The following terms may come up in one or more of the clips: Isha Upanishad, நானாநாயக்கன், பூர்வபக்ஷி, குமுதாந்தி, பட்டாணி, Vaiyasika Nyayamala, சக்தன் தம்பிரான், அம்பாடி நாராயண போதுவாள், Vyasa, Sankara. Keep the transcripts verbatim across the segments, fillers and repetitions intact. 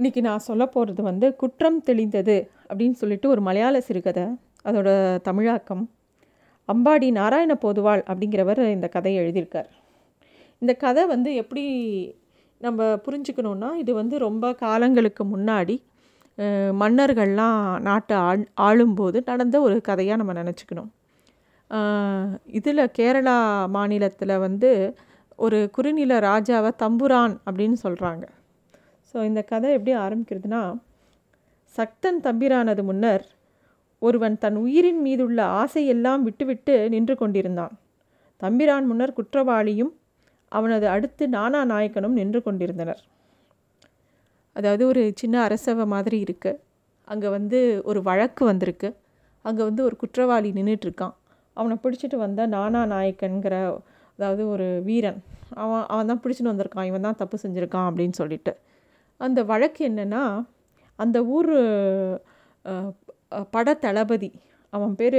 இன்றைக்கி நான் சொல்ல போகிறது வந்து குற்றம் தெளிந்தது அப்படின்னு சொல்லிட்டு ஒரு மலையாள சிறுகதை. அதோட தமிழாக்கம் அம்பாடி நாராயண போதுவாள் அப்படிங்கிறவர் இந்த கதையை எழுதியிருக்கார். இந்த கதை வந்து எப்படி நம்ம புரிஞ்சுக்கணுன்னா, இது வந்து ரொம்ப காலங்களுக்கு முன்னாடி மன்னர்கள்லாம் நாட்டை ஆள் ஆளும்போது நடந்த ஒரு கதையாக நம்ம நினச்சிக்கணும். இதில் கேரளா மாநிலத்தில் வந்து ஒரு குறுநில ராஜாவை தம்புரான் அப்படின்னு சொல்கிறாங்க. ஸோ இந்த கதை எப்படி ஆரம்பிக்கிறதுனா, சக்தன் தம்பிரானது முன்னர் ஒருவன் தன் உயிரின் மீதுள்ள ஆசையெல்லாம் விட்டுவிட்டு நின்று கொண்டிருந்தான். தம்பிரான் முன்னர் குற்றவாளியும் அவனது அடுத்து நானாநாயக்கனும் நின்று கொண்டிருந்தனர். அதாவது ஒரு சின்ன அரசவை மாதிரி இருக்குது. அங்கே வந்து ஒரு வழக்கு வந்திருக்கு. அங்கே வந்து ஒரு குற்றவாளி நின்றுட்டுருக்கான். அவனை பிடிச்சிட்டு வந்த நானாநாயக்கன்கிற அதாவது ஒரு வீரன், அவன் அவன் தான் பிடிச்சின்னு வந்திருக்கான், இவன் தான் தப்பு செஞ்சுருக்கான் அப்படின்னு சொல்லிட்டு. அந்த வழக்கு என்னென்னா, அந்த ஊர் படத்தளபதி, அவன் பேர்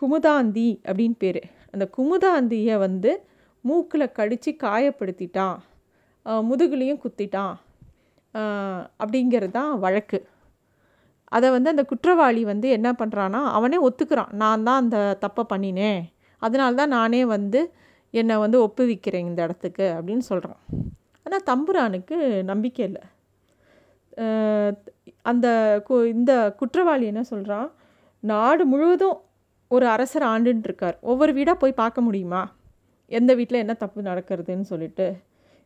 குமுதாந்தி அப்படின்னு பேர். அந்த குமுதாந்தியை வந்து மூக்கில் கடித்து காயப்படுத்திட்டான், முதுகுலையும் குத்திட்டான் அப்படிங்கிறது தான் வழக்கு. அதை வந்து அந்த குற்றவாளி வந்து என்ன பண்ணுறான்னா, அவனே ஒத்துக்கிறான், நான் தான் அந்த தப்பை பண்ணினேன், அதனால்தான் நானே வந்து என்னை வந்து ஒப்புவிக்கிறேன் இந்த இடத்துக்கு அப்படின்னு சொல்கிறான். ஆனால் தம்புரானுக்கு நம்பிக்கை இல்லை. அந்த கு இந்த குற்றவாளி என்ன சொல்கிறான், நாடு முழுவதும் ஒரு அரசர் ஆண்டுன்ட்ருக்கார், ஒவ்வொரு வீடாக போய் பார்க்க முடியுமா எந்த வீட்டில் என்ன தப்பு நடக்கிறதுன்னு சொல்லிட்டு,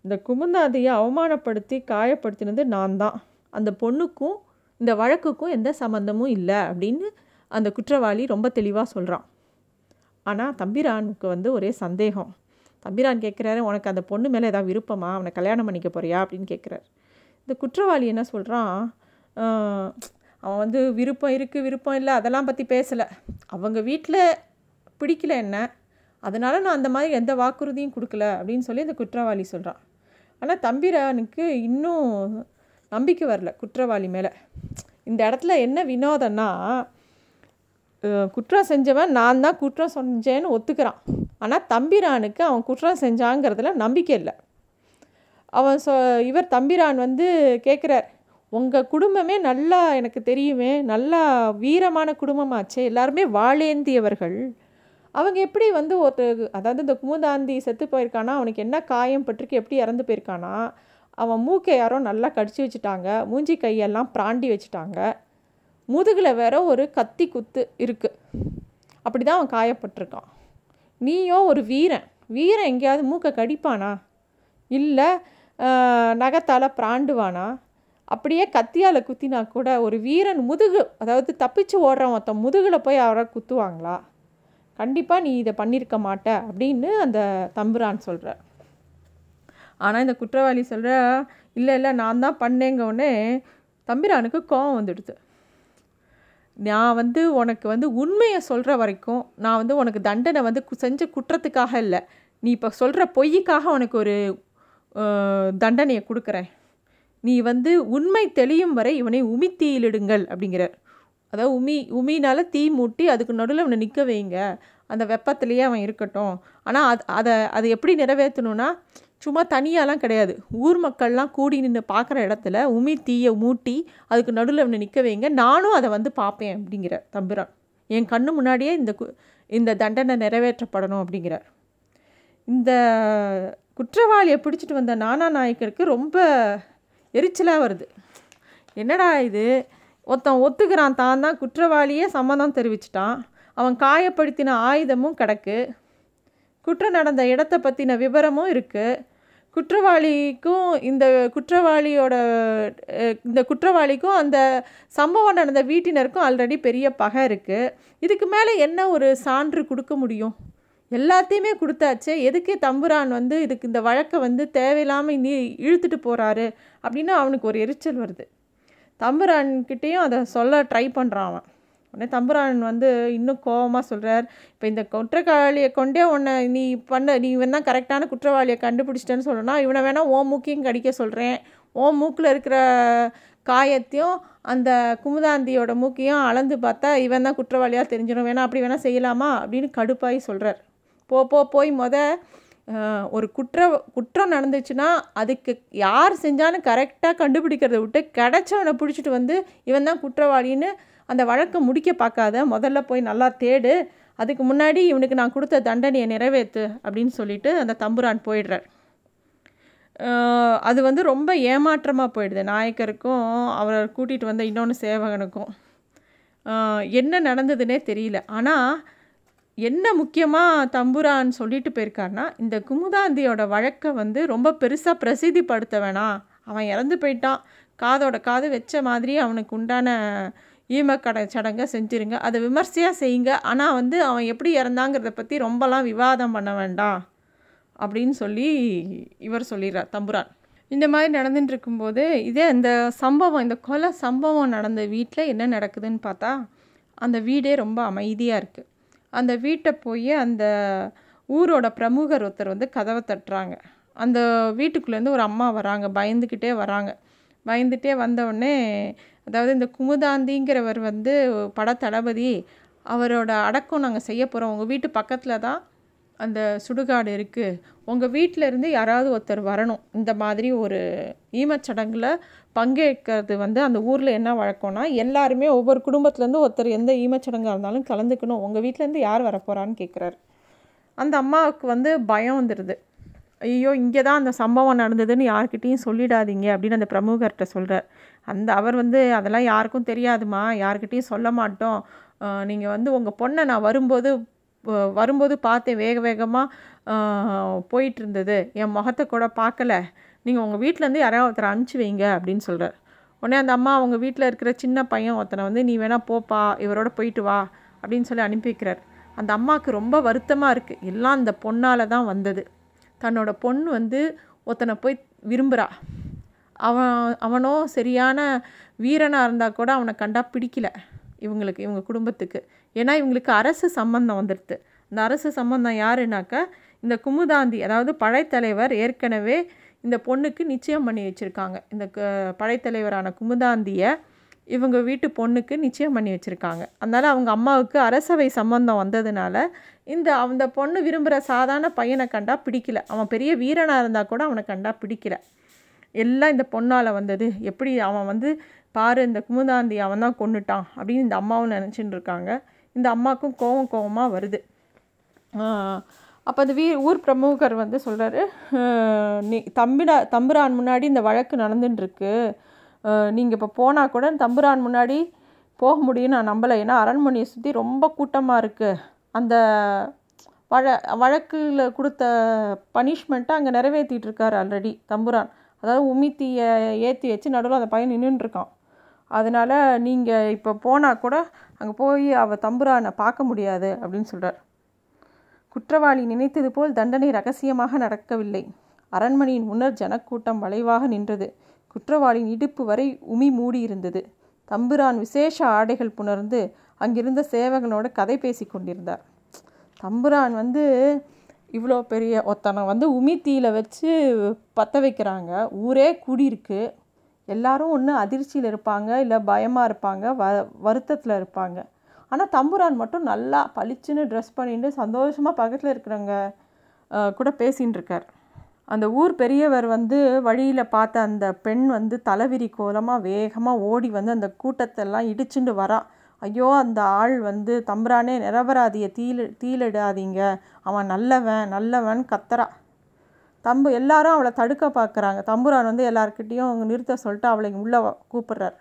இந்த குமுந்தாந்தியை அவமானப்படுத்தி காயப்படுத்தினது நான் தான், அந்த பொண்ணுக்கும் இந்த வழக்குக்கும் எந்த சம்மந்தமும் இல்லை அப்படின்னு அந்த குற்றவாளி ரொம்ப தெளிவாக சொல்கிறான். ஆனால் தம்பிரானுக்கு வந்து ஒரே சந்தேகம். தம்பிரான் கேட்குறாரு, உனக்கு அந்த பொண்ணு மேலே ஏதாவது விருப்பமா, அவனை கல்யாணம் பண்ணிக்க போறியா அப்படின்னு கேட்குறாரு. இந்த குற்றவாளி என்ன சொல்கிறான், அவன் வந்து விருப்பம் இருக்குது விருப்பம் இல்லை அதெல்லாம் பற்றி பேசலை, அவங்க வீட்டில் பிடிக்கல என்ன, அதனால் நான் அந்த மாதிரி எந்த வாக்குறுதியும் கொடுக்கல அப்படின்னு சொல்லி இந்த குற்றவாளி சொல்கிறான். ஆனால் தம்பிரானுக்கு இன்னும் நம்பிக்கை வரல குற்றவாளி மேலே. இந்த இடத்துல என்ன வினோதன்னா, குற்றம் செஞ்சவன் நான் தான் குற்றம் செஞ்சேன்னு ஒத்துக்கிறான். ஆனால் தம்பிரானுக்கு அவன் குற்றம் செஞ்சாங்கிறதுல நம்பிக்கை இல்லை. அவன் சொ இவர் தம்பிரான் வந்து கேட்குறார், உங்கள் குடும்பமே நல்லா எனக்கு தெரியுமே, நல்லா வீரமான குடும்பமாச்சு, எல்லாருமே வாழேந்தியவர்கள், அவங்க எப்படி வந்து ஒரு அதாவது இந்த குமுதாந்தி செத்து போயிருக்கானா, அவனுக்கு என்ன காயம் பட்டிருக்கு, எப்படி இறந்து போயிருக்கானா, அவன் மூக்கை யாரோ நல்லா கடிச்சு வச்சுட்டாங்க, மூஞ்சி கையெல்லாம் பிராண்டி வச்சுட்டாங்க, முதுகில் வேற ஒரு கத்தி குத்து இருக்குது, அப்படி தான் அவன் காயப்பட்டிருக்கான். நீயோ ஒரு வீரன், வீரன் எங்கேயாவது மூக்கை கடிப்பானா, இல்லை நகத்தால் பிராண்டுவானா, அப்படியே கத்தியால் குத்தினா கூட ஒரு வீரன் முதுகு அதாவது தப்பிச்சு ஓடுறவன் ஒருத்தன் முதுகில் போய் அவரை குத்துவாங்களா, கண்டிப்பாக நீ இதை பண்ணியிருக்க மாட்ட அப்படின்னு அந்த தம்புரான் சொல்கிற. ஆனால் இந்த குற்றவாளி சொல்கிற, இல்லை இல்லை நான் தான் பண்ணேங்க. உடனே தம்பிரானுக்கு கோபம் வந்துடுது. நான் வந்து உனக்கு வந்து உண்மையை சொல்கிற வரைக்கும் நான் வந்து உனக்கு தண்டனை வந்து செஞ்ச குற்றத்துக்காக இல்லை, நீ இப்போ சொல்கிற பொய்க்காக உனக்கு ஒரு தண்டனையை கொடுக்குறேன், நீ வந்து உண்மை தெளியும் வரை இவனை உமி தீயிலிடுங்கள் அப்படிங்கிறார். அதாவது உமி உமினால தீ மூட்டி அதுக்கு நடுவில் அவனை நிற்க வைங்க, அந்த வெப்பத்துலேயே அவன் இருக்கட்டும். ஆனால் அது அதை அது எப்படி நிறைவேற்றணும்னா, சும்மா தனியாலாம் கிடையாது, ஊர் மக்கள்லாம் கூடி நின்று பார்க்குற இடத்துல உமி தீயை மூட்டி அதுக்கு நடுவில் அவனை நிற்க வைங்க, நானும் அதை வந்து பார்ப்பேன் அப்படிங்கிறார் தம்பிரான். என் கண்ணு முன்னாடியே இந்த இந்த தண்டனை நிறைவேற்றப்படணும் அப்படிங்கிறார். இந்த குற்றவாளியை பிடிச்சிட்டு வந்த நானாநாயக்கருக்கு ரொம்ப எரிச்சலாக வருது. என்னடா இது, ஒருத்தன் ஒத்துக்கிறான், தான் தான் குற்றவாளியே சம்மதம் தெரிவிச்சிட்டான், அவன் காயப்படுத்தின ஆயுதமும் கிடக்கு, குற்றம் நடந்த இடத்த பற்றின விவரமும் இருக்குது, குற்றவாளிக்கும் இந்த குற்றவாளியோட இந்த குற்றவாளிக்கும் அந்த சம்பவம் நடந்த வீட்டினருக்கும் ஆல்ரெடி பெரிய பகை இருக்குது, இதுக்கு மேலே என்ன ஒரு சான்று கொடுக்க முடியும், எல்லாத்தையுமே கொடுத்தாச்சே, எதுக்கு தம்புரான் வந்து இதுக்கு இந்த வழக்கை வந்து தேவையில்லாமல் நீ இழுத்துட்டு போகிறாரு அப்படின்னு அவனுக்கு ஒரு எரிச்சல் வருது. தம்புரான்கிட்டையும் அதை சொல்ல ட்ரை பண்ணுறான் அவன். உடனே தம்புரான் வந்து இன்னும் கோபமாக சொல்கிறார், இப்போ இந்த குற்றவாளியை கொண்டே உன்னை நீ பண்ண நீ வேணா கரெக்டான குற்றவாளியை கண்டுபிடிச்சிட்டேன்னு சொல்லணும்னா, இவனை வேணா ஓ மூக்கையும் கடிக்க சொல்கிறேன், ஓ மூக்கில் இருக்கிற காயத்தையும் அந்த குமுதாந்தியோட மூக்கையும் அளந்து பார்த்தா இவன் தான் குற்றவாளியாக தெரிஞ்சிடும், வேணா அப்படி வேணா செய்யலாமா அப்படின்னு கடுப்பாகி சொல்கிறார். போ போய் மொதல் ஒரு குற்ற குற்றம் நடந்துச்சுன்னா அதுக்கு யார் செஞ்சாலும் கரெக்டாக கண்டுபிடிக்கிறத விட்டு கிடச்சவனை பிடிச்சிட்டு வந்து இவன் தான் குற்றவாளின்னு அந்த வழக்கை முடிக்க பார்க்காத, முதல்ல போய் நல்லா தேடு, அதுக்கு முன்னாடி இவனுக்கு நான் கொடுத்த தண்டனையை நிறைவேற்று அப்படின்னு சொல்லிட்டு அந்த தம்புரான் போயிடுறார். அது வந்து ரொம்ப ஏமாற்றமாக போயிடுது நாயக்கருக்கும் அவரை கூட்டிகிட்டு வந்த இன்னொன்று சேவகனுக்கும். என்ன நடந்ததுன்னே தெரியல. ஆனால் என்ன முக்கியமாக தம்புரான் சொல்லிட்டு போயிருக்காருனா, இந்த குமுதாந்தியோட வழக்கை வந்து ரொம்ப பெருசாக பிரசித்தி படுத்த வேணாம், அவன் இறந்து போயிட்டான், காதோட காது வச்ச மாதிரி அவனுக்கு உண்டான ஈமக்கடை சடங்கை செஞ்சுருங்க, அதை விமர்சையாக செய்யுங்க, ஆனால் வந்து அவன் எப்படி இறந்தாங்கிறத பற்றி ரொம்பலாம் விவாதம் பண்ண வேண்டாம் அப்படின்னு சொல்லி இவர் சொல்லிடுறார் தம்புரான். இந்த மாதிரி நடந்துட்டு இருக்கும்போது இதே இந்த சம்பவம், இந்த கொலை சம்பவம் நடந்த வீட்டில் என்ன நடக்குதுன்னு பார்த்தா அந்த வீடே ரொம்ப அமைதியாக இருக்குது. அந்த வீட்டை போய் அந்த ஊரோட பிரமுகர் ஒருத்தர் வந்து கதவை தட்டுறாங்க. அந்த வீட்டுக்குள்ளேருந்து ஒரு அம்மா வராங்க, பயந்துக்கிட்டே வராங்க. பயந்துகிட்டே வந்தவுடனே, அதாவது இந்த குமுதாந்திங்கிறவர் வந்து படத்தளபதி, அவரோட அடக்கம் நாங்கள் செய்ய போகிறோம், உங்கள் வீட்டு பக்கத்தில் தான் அந்த சுடுகாடு இருக்குது, உங்கள் வீட்டிலேருந்து யாராவது ஒருத்தர் வரணும், இந்த மாதிரி ஒரு ஈமச்சடங்கில் பங்கேற்கிறது வந்து அந்த ஊரில் என்ன வழக்கம்னா எல்லாருமே ஒவ்வொரு குடும்பத்துலேருந்து ஒருத்தர் எந்த ஈமச்சடங்காக இருந்தாலும் கலந்துக்கணும், உங்கள் வீட்டிலேருந்து யார் வரப்போகிறான்னு கேட்குறாரு. அந்த அம்மாவுக்கு வந்து பயம் வந்துடுது. ஐயோ, இங்கே தான் அந்த சம்பவம் நடந்ததுன்னு யார்கிட்டையும் சொல்லிடாதீங்க அப்படின்னு அந்த பிரமுகர்கிட்ட சொல்கிறார். அந்த அவர் வந்து அதெல்லாம் யாருக்கும் தெரியாதுமா, யார்கிட்டையும் சொல்ல மாட்டோம், நீங்கள் வந்து உங்கள் பொண்ணை நான் வரும்போது வரும்போது பார்த்தேன், வேக வேகமாக போயிட்டு இருந்தது, என் முகத்தை கூட பார்க்கலை, நீங்கள் உங்கள் வீட்டிலேருந்து யாராவது ஒருத்தரை அனுப்பிச்சி வைங்க அப்படின்னு சொல்கிறார். உடனே அந்த அம்மா அவங்க வீட்டில் இருக்கிற சின்ன பையன் ஒருத்தனை வந்து நீ வேணா போப்பா, இவரோட போயிட்டு வா அப்படின்னு சொல்லி அனுப்பி வைக்கிறார். அந்த அம்மாவுக்கு ரொம்ப வருத்தமாக இருக்குது, எல்லாம் அந்த பொண்ணால் தான் வந்தது, தன்னோட பொண்ணு வந்து ஒருத்தனை போய் விரும்புகிறா, அவன் அவனோ சரியான வீரனாக இருந்தால் கூட அவனை கண்டா பிடிக்கல இவங்களுக்கு, இவங்க குடும்பத்துக்கு, ஏன்னா இவங்களுக்கு அரசு சம்பந்தம் வந்துடுது. இந்த அரசு சம்பந்தம் யாருனாக்கா இந்த குமுதாந்தி, அதாவது படைத்தலைவர் ஏற்கனவே இந்த பொண்ணுக்கு நிச்சயம் பண்ணி வச்சுருக்காங்க. இந்த படைத்தலைவரான குமுதாந்தியை இவங்க வீட்டு பொண்ணுக்கு நிச்சயம் பண்ணி வச்சுருக்காங்க. அதனால் அவங்க அம்மாவுக்கு அரசவை சம்பந்தம் வந்ததுனால இந்த அந்த பொண்ணு விரும்புகிற சாதாரண பையனை கண்டா பிடிக்கல, அவன் பெரிய வீரனாக இருந்தால் கூட அவனை கண்டா பிடிக்கல, எல்லாம் இந்த பொண்ணால் வந்தது, எப்படி அவன் வந்து பாரு இந்த குமுதாந்தி அவன் தான் கொண்டுட்டான் அப்படின்னு இந்த அம்மாவும் நினச்சின்னு இருக்காங்க. இந்த அம்மாவுக்கும் கோவம் கோவமாக வருது. அப்போ அந்த வீ ஊர் பிரமுகர் வந்து சொல்கிறாரு, நீ தம்பிடா தம்புரான் முன்னாடி இந்த வழக்கு நடந்துட்டுருக்கு, நீங்கள் இப்போ போனால் கூட தம்புரான் முன்னாடி போக முடியும்னு நான் நம்பலை, ஏன்னா அரண்மனையை சுற்றி ரொம்ப கூட்டமாக இருக்குது, அந்த வழ வழக்கில் கொடுத்த பனிஷ்மெண்ட்டை அங்கே நிறைவேற்றிட்டு இருக்கார் ஆல்ரெடி தம்புரான், அதாவது உமித்தியை ஏற்றி வச்சு நடுவில் அந்த பையன் நின்றுட்டுருக்கான், அதனால் நீங்கள் இப்போ போனால் கூட அங்கே போய் அவள் தம்புரானை பார்க்க முடியாது அப்படின்னு சொல்கிறார். குற்றவாளி நினைத்தது போல் தண்டனை ரகசியமாக நடக்கவில்லை. அரண்மனையின் முன்னர் ஜனக்கூட்டம் வளைவாக நின்றது. குற்றவாளியின் இடுப்பு வரை உமி மூடியிருந்தது. தம்புரான் விசேஷ ஆடைகள் புணர்ந்து அங்கிருந்த சேவகனோட கதை பேசி கொண்டிருந்தார். தம்புரான் வந்து இவ்வளோ பெரிய ஒத்தனை வந்து உமித்தீயில வச்சு பற்ற வைக்கிறாங்க, ஊரே கூடியிருக்கு, எல்லாரும் ஒன்று அதிர்ச்சியில் இருப்பாங்க, இல்லை பயமாக இருப்பாங்க, வ வருத்தத்தில் இருப்பாங்க, ஆனால் தம்புரான் மட்டும் நல்லா பளிச்சுன்னு ட்ரெஸ் பண்ணிட்டு சந்தோஷமாக பக்கத்தில் இருக்கிறவங்க கூட பேசின்னு இருக்கார். அந்த ஊர் பெரியவர் வந்து வழியில் பார்த்த அந்த பெண் வந்து தலைவிரி கோலமாக வேகமாக ஓடி வந்து அந்த கூட்டத்தெல்லாம் இடிச்சுட்டு வரா. ஐயோ, அந்த ஆள் வந்து தம்புரானே நிரபராதியை தீல தீலிடாதீங்க, அவன் நல்லவன் நல்லவன் கத்துறா. தம்பு எல்லாரும் அவளை தடுக்க பார்க்குறாங்க. தம்புரான் வந்து எல்லாருக்கிட்டேயும் அவங்க நிறுத்த சொல்லிட்டு அவளை உள்ளே கூப்பிட்றார்.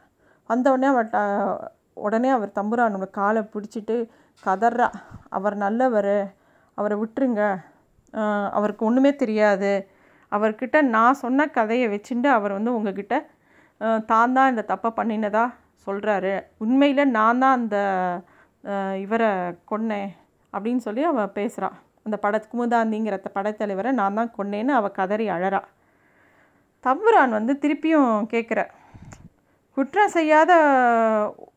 வந்தவுடனே அவள் உடனே அவர் தம்புரானோட காலை பிடிச்சிட்டு கதறா, அவர் நல்லவர், அவரை விட்டுருங்க, அவருக்கு ஒன்றுமே தெரியாது, அவர்கிட்ட நான் சொன்ன கதையை வச்சுட்டு அவர் வந்து உங்ககிட்ட தான் தான் இந்த தப்பை பண்ணினதா சொல்கிறாரு, உண்மையில் நான் தான் அந்த இவரை கொன்னேன் அப்படின்னு சொல்லி அவள் பேசுகிறான். அந்த பட குமுதாந்திங்கிற படைத்தலைவரை நான் தான் கொன்னேன்னு அவள் கதறி அழறா. தம்புரான் வந்து திருப்பியும் கேட்குற, குற்றம் செய்யாத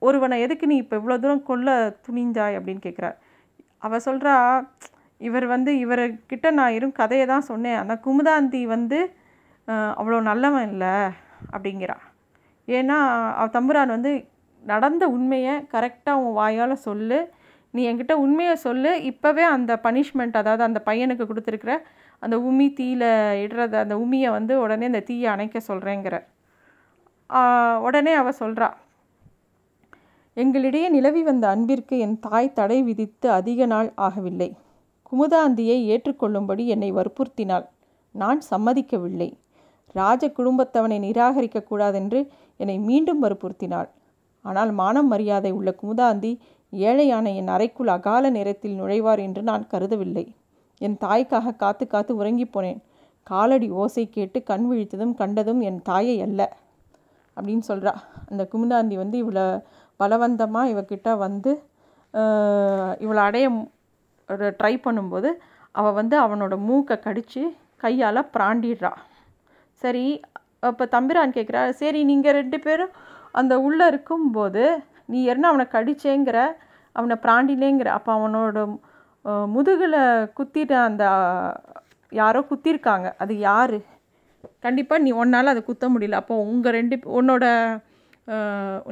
ஒருவனை எதுக்கு நீ இப்போ இவ்வளோ தூரம் கொல்ல துணிஞ்சாய் அப்படின்னு கேட்குறார். அவள் சொல்கிறா, இவர் வந்து இவர்கிட்ட நான் இரும் கதையை தான் சொன்னேன், அந்த குமுதாந்தி வந்து அவ்வளோ நல்லவன் இல்லை அப்படிங்கிறா. ஏன்னா அவ தம்புரான் வந்து நடந்த உண்மையை கரெக்டாக உன் வாயால் சொல்லு, நீ என்கிட்ட உண்மையை சொல்லு, இப்போவே அந்த பனிஷ்மெண்ட், அதாவது அந்த பையனுக்கு கொடுத்துருக்குற அந்த உமி தீயில் இடுறத அந்த உமியை வந்து உடனே அந்த தீயை அணைக்க சொல்கிறேங்கிறார். உடனே அவள் சொல்கிறா, எங்களிடையே நிலவி வந்த அன்பிற்கு என் தாய் தடை விதித்து அதிக நாள் ஆகவில்லை. குமுதாந்தியை ஏற்றுக்கொள்ளும்படி என்னை வற்புறுத்தினாள். நான் சம்மதிக்கவில்லை. ராஜ குடும்பத்தவனை நிராகரிக்கக்கூடாதென்று என்னை மீண்டும் வற்புறுத்தினாள். ஆனால் மானம் மரியாதை உள்ள குமுதாந்தி ஏழையான என் அறைக்குள் அகால நேரத்தில் நுழைவார் என்று நான் கருதவில்லை. என் தாய்க்காக காத்து காத்து உறங்கி போனேன். காலடி ஓசை கேட்டு கண் விழித்ததும் கண்டதும் என் தாயை அல்ல அப்படின்னு சொல்கிறா. அந்த குமுதாந்தி வந்து இவ்வளோ பலவந்தமாக இவக்கிட்ட வந்து இவ்வளோ அடைய ஒரு ட்ரை பண்ணும்போது அவள் வந்து அவனோட மூக்கை கடித்து கையால் பிராண்டிடுறா. சரி, இப்போ தம்பிரான் கேட்குறா, சரி நீங்கள் ரெண்டு பேரும் அந்த உள்ளே இருக்கும்போது நீ என்ன அவனை கடிச்சேங்கிற, அவனை பிராண்டினேங்கிற, அப்போ அவனோட முதுகில் குத்திட்ட அந்த யாரோ குத்திருக்காங்க, அது யார்? கண்டிப்பாக நீ ஒன்னால் அதை குத்த முடியல. அப்போ உங்கள் ரெண்டு உன்னோட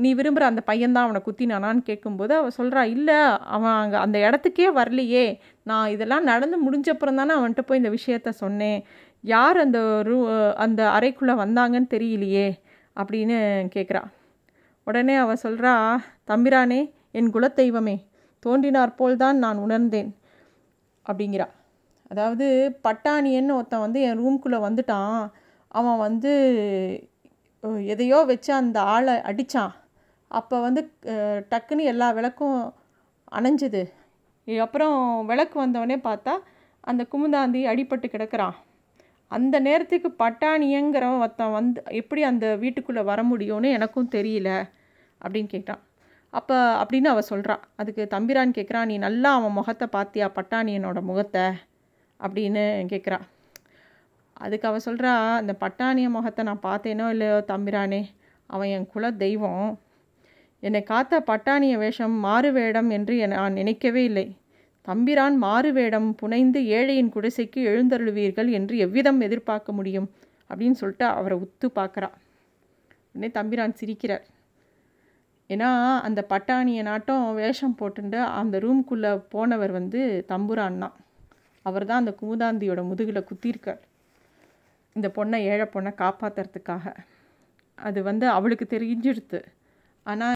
நீ விரும்புகிற அந்த பையன்தான் அவனை குத்தினானான்னு கேட்கும்போது அவன் சொல்கிறா, இல்லை அவன் அங்கே அந்த இடத்துக்கே வரலையே, நான் இதெல்லாம் நடந்து முடிஞ்சப்புறம் தானே அவன்கிட்ட போய் இந்த விஷயத்த சொன்னேன். யார் அந்த ரூ அந்த அறைக்குள்ளே வந்தாங்கன்னு தெரியலையே அப்படின்னு கேட்குறா. உடனே அவள் சொல்கிறா, தம்பிரானே என் குலத்தெய்வமே, தோன்றினாற்போல் தான் நான் உணர்ந்தேன் அப்படிங்கிறா. அதாவது பட்டாணின்னு ஒருத்தன் வந்து என் ரூம்குள்ளே வந்துட்டான். அவன் வந்து எதையோ வச்சு அந்த ஆளை அடித்தான். அப்போ வந்து டக்குன்னு எல்லா விளக்கும் அணைஞ்சிது. அப்புறம் விளக்கு வந்தவொடனே பார்த்தா அந்த குமுதாந்தி அடிபட்டு கிடக்கிறான். அந்த நேரத்துக்கு பட்டாணியங்கிறவன் ஒருத்தன் வந்து எப்படி அந்த வீட்டுக்குள்ளே வர முடியும்னு எனக்கும் தெரியல அப்படின்னு கேட்டான். அப்போ அப்படின்னு அவள் சொல்கிறான். அதுக்கு தம்பிரான் கேட்குறான், நீ நல்லா அவன் முகத்தை பார்த்தியா, பட்டாணியனோட முகத்தை அப்படின்னு கேட்குறா. அதுக்கு அவள் சொல்கிறா, அந்த பட்டாணிய முகத்தை நான் பார்த்தேனோ இல்லையோ தம்பிரானே, அவன் என் குல தெய்வம். என்னை காத்த பட்டாணிய வேஷம் மாறு வேடம் என்று நான் நினைக்கவே இல்லை. தம்பிரான் மாறு வேடம் புனைந்து ஏழையின் குடிசைக்கு எழுந்தருள்வீர்கள் என்று எவ்விதம் எதிர்பார்க்க முடியும் அப்படின்னு சொல்லிட்டு அவரை உத்து பார்க்குறா. உடனே தம்பிரான் சிரிக்கிறார். ஏன்னா அந்த பட்டாணிய நாட்டம் வேஷம் போட்டுட்டு அந்த ரூம்குள்ளே போனவர் வந்து தம்புரான் தான். அவர் தான் அந்த குமுதாந்தியோட முதுகில் குத்திருக்கார், இந்த பொண்ணை ஏழை பொண்ணை காப்பாற்றுறதுக்காக. அது வந்து அவளுக்கு தெரிஞ்சிடுது. ஆனால்